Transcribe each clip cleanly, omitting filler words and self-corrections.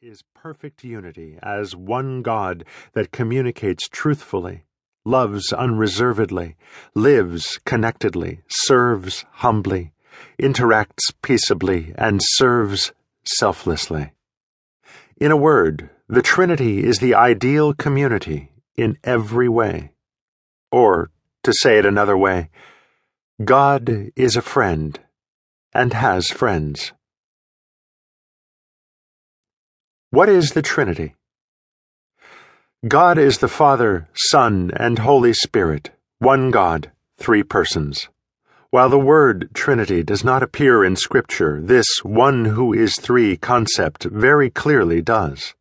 is perfect unity as one God that communicates truthfully, loves unreservedly, lives connectedly, serves humbly, interacts peaceably, and serves selflessly. In a word, the Trinity is the ideal community in every way. Or, to say it another way, God is a friend and has friends. What is the Trinity? God is the Father, Son, and Holy Spirit, one God, three persons. While the word Trinity does not appear in Scripture, this one who is three concept very clearly does.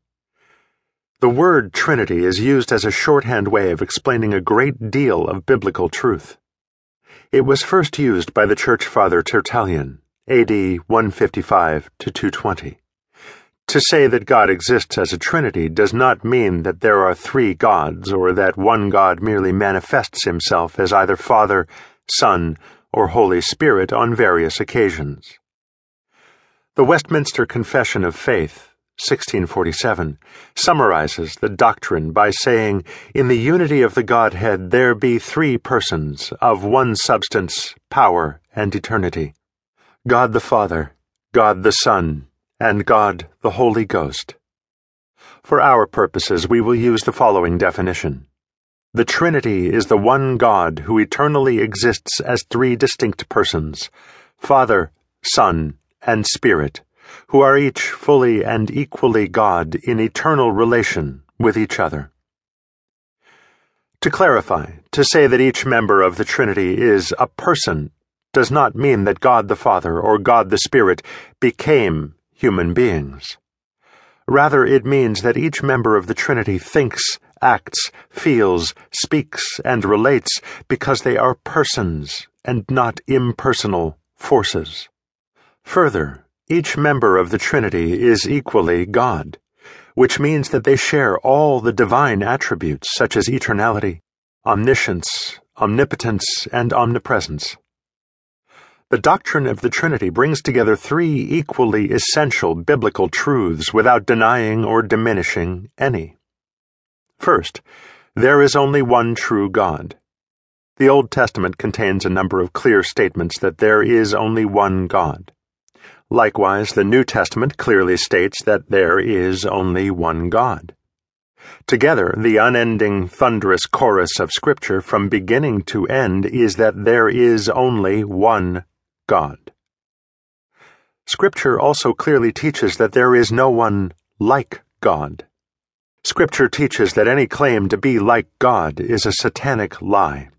The word Trinity is used as a shorthand way of explaining a great deal of biblical truth. It was first used by the Church Father Tertullian, AD 155 to 220. To say that God exists as a Trinity does not mean that there are three gods or that one God merely manifests himself as either Father, Son, or Holy Spirit on various occasions. The Westminster Confession of Faith, 1647, summarizes the doctrine by saying, "In the unity of the Godhead there be three persons, of one substance, power, and eternity, God the Father, God the Son, and God the Holy Ghost." For our purposes, we will use the following definition. The Trinity is the one God who eternally exists as three distinct persons, Father, Son, and Spirit, who are each fully and equally God in eternal relation with each other. To clarify, to say that each member of the Trinity is a person does not mean that God the Father or God the Spirit became human beings. Rather, it means that each member of the Trinity thinks, acts, feels, speaks, and relates because they are persons and not impersonal forces. Further, each member of the Trinity is equally God, which means that they share all the divine attributes such as eternality, omniscience, omnipotence, and omnipresence. The doctrine of the Trinity brings together three equally essential biblical truths without denying or diminishing any. First, there is only one true God. The Old Testament contains a number of clear statements that there is only one God. Likewise, the New Testament clearly states that there is only one God. Together, the unending, thunderous chorus of Scripture from beginning to end is that there is only one God. Scripture also clearly teaches that there is no one like God. Scripture teaches that any claim to be like God is a satanic lie.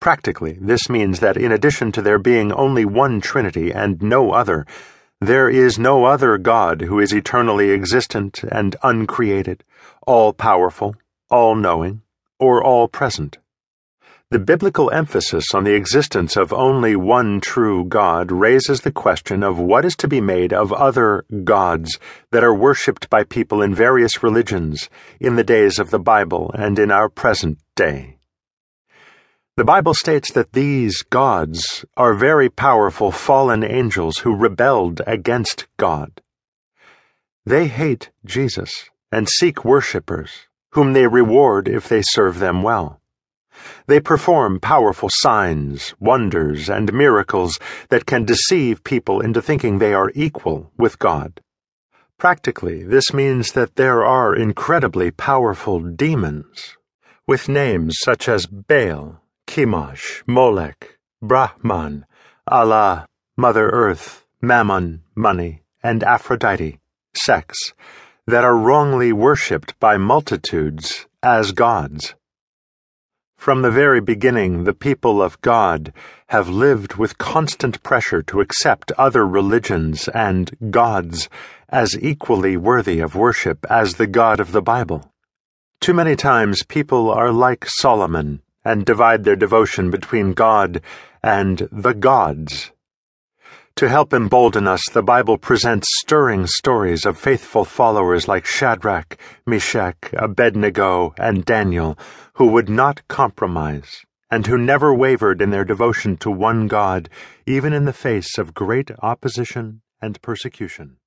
Practically, this means that in addition to there being only one Trinity and no other, there is no other God who is eternally existent and uncreated, all-powerful, all-knowing, or all-present. The biblical emphasis on the existence of only one true God raises the question of what is to be made of other gods that are worshipped by people in various religions in the days of the Bible and in our present day. The Bible states that these gods are very powerful fallen angels who rebelled against God. They hate Jesus and seek worshippers, whom they reward if they serve them well. They perform powerful signs, wonders, and miracles that can deceive people into thinking they are equal with God. Practically, this means that there are incredibly powerful demons, with names such as Baal, Chemosh, Molech, Brahman, Allah, Mother Earth, Mammon, money, and Aphrodite, sex, that are wrongly worshipped by multitudes as gods. From the very beginning, the people of God have lived with constant pressure to accept other religions and gods as equally worthy of worship as the God of the Bible. Too many times people are like Solomon and divide their devotion between God and the gods. To help embolden us, the Bible presents stirring stories of faithful followers like Shadrach, Meshach, Abednego, and Daniel, who would not compromise, and who never wavered in their devotion to one God, even in the face of great opposition and persecution.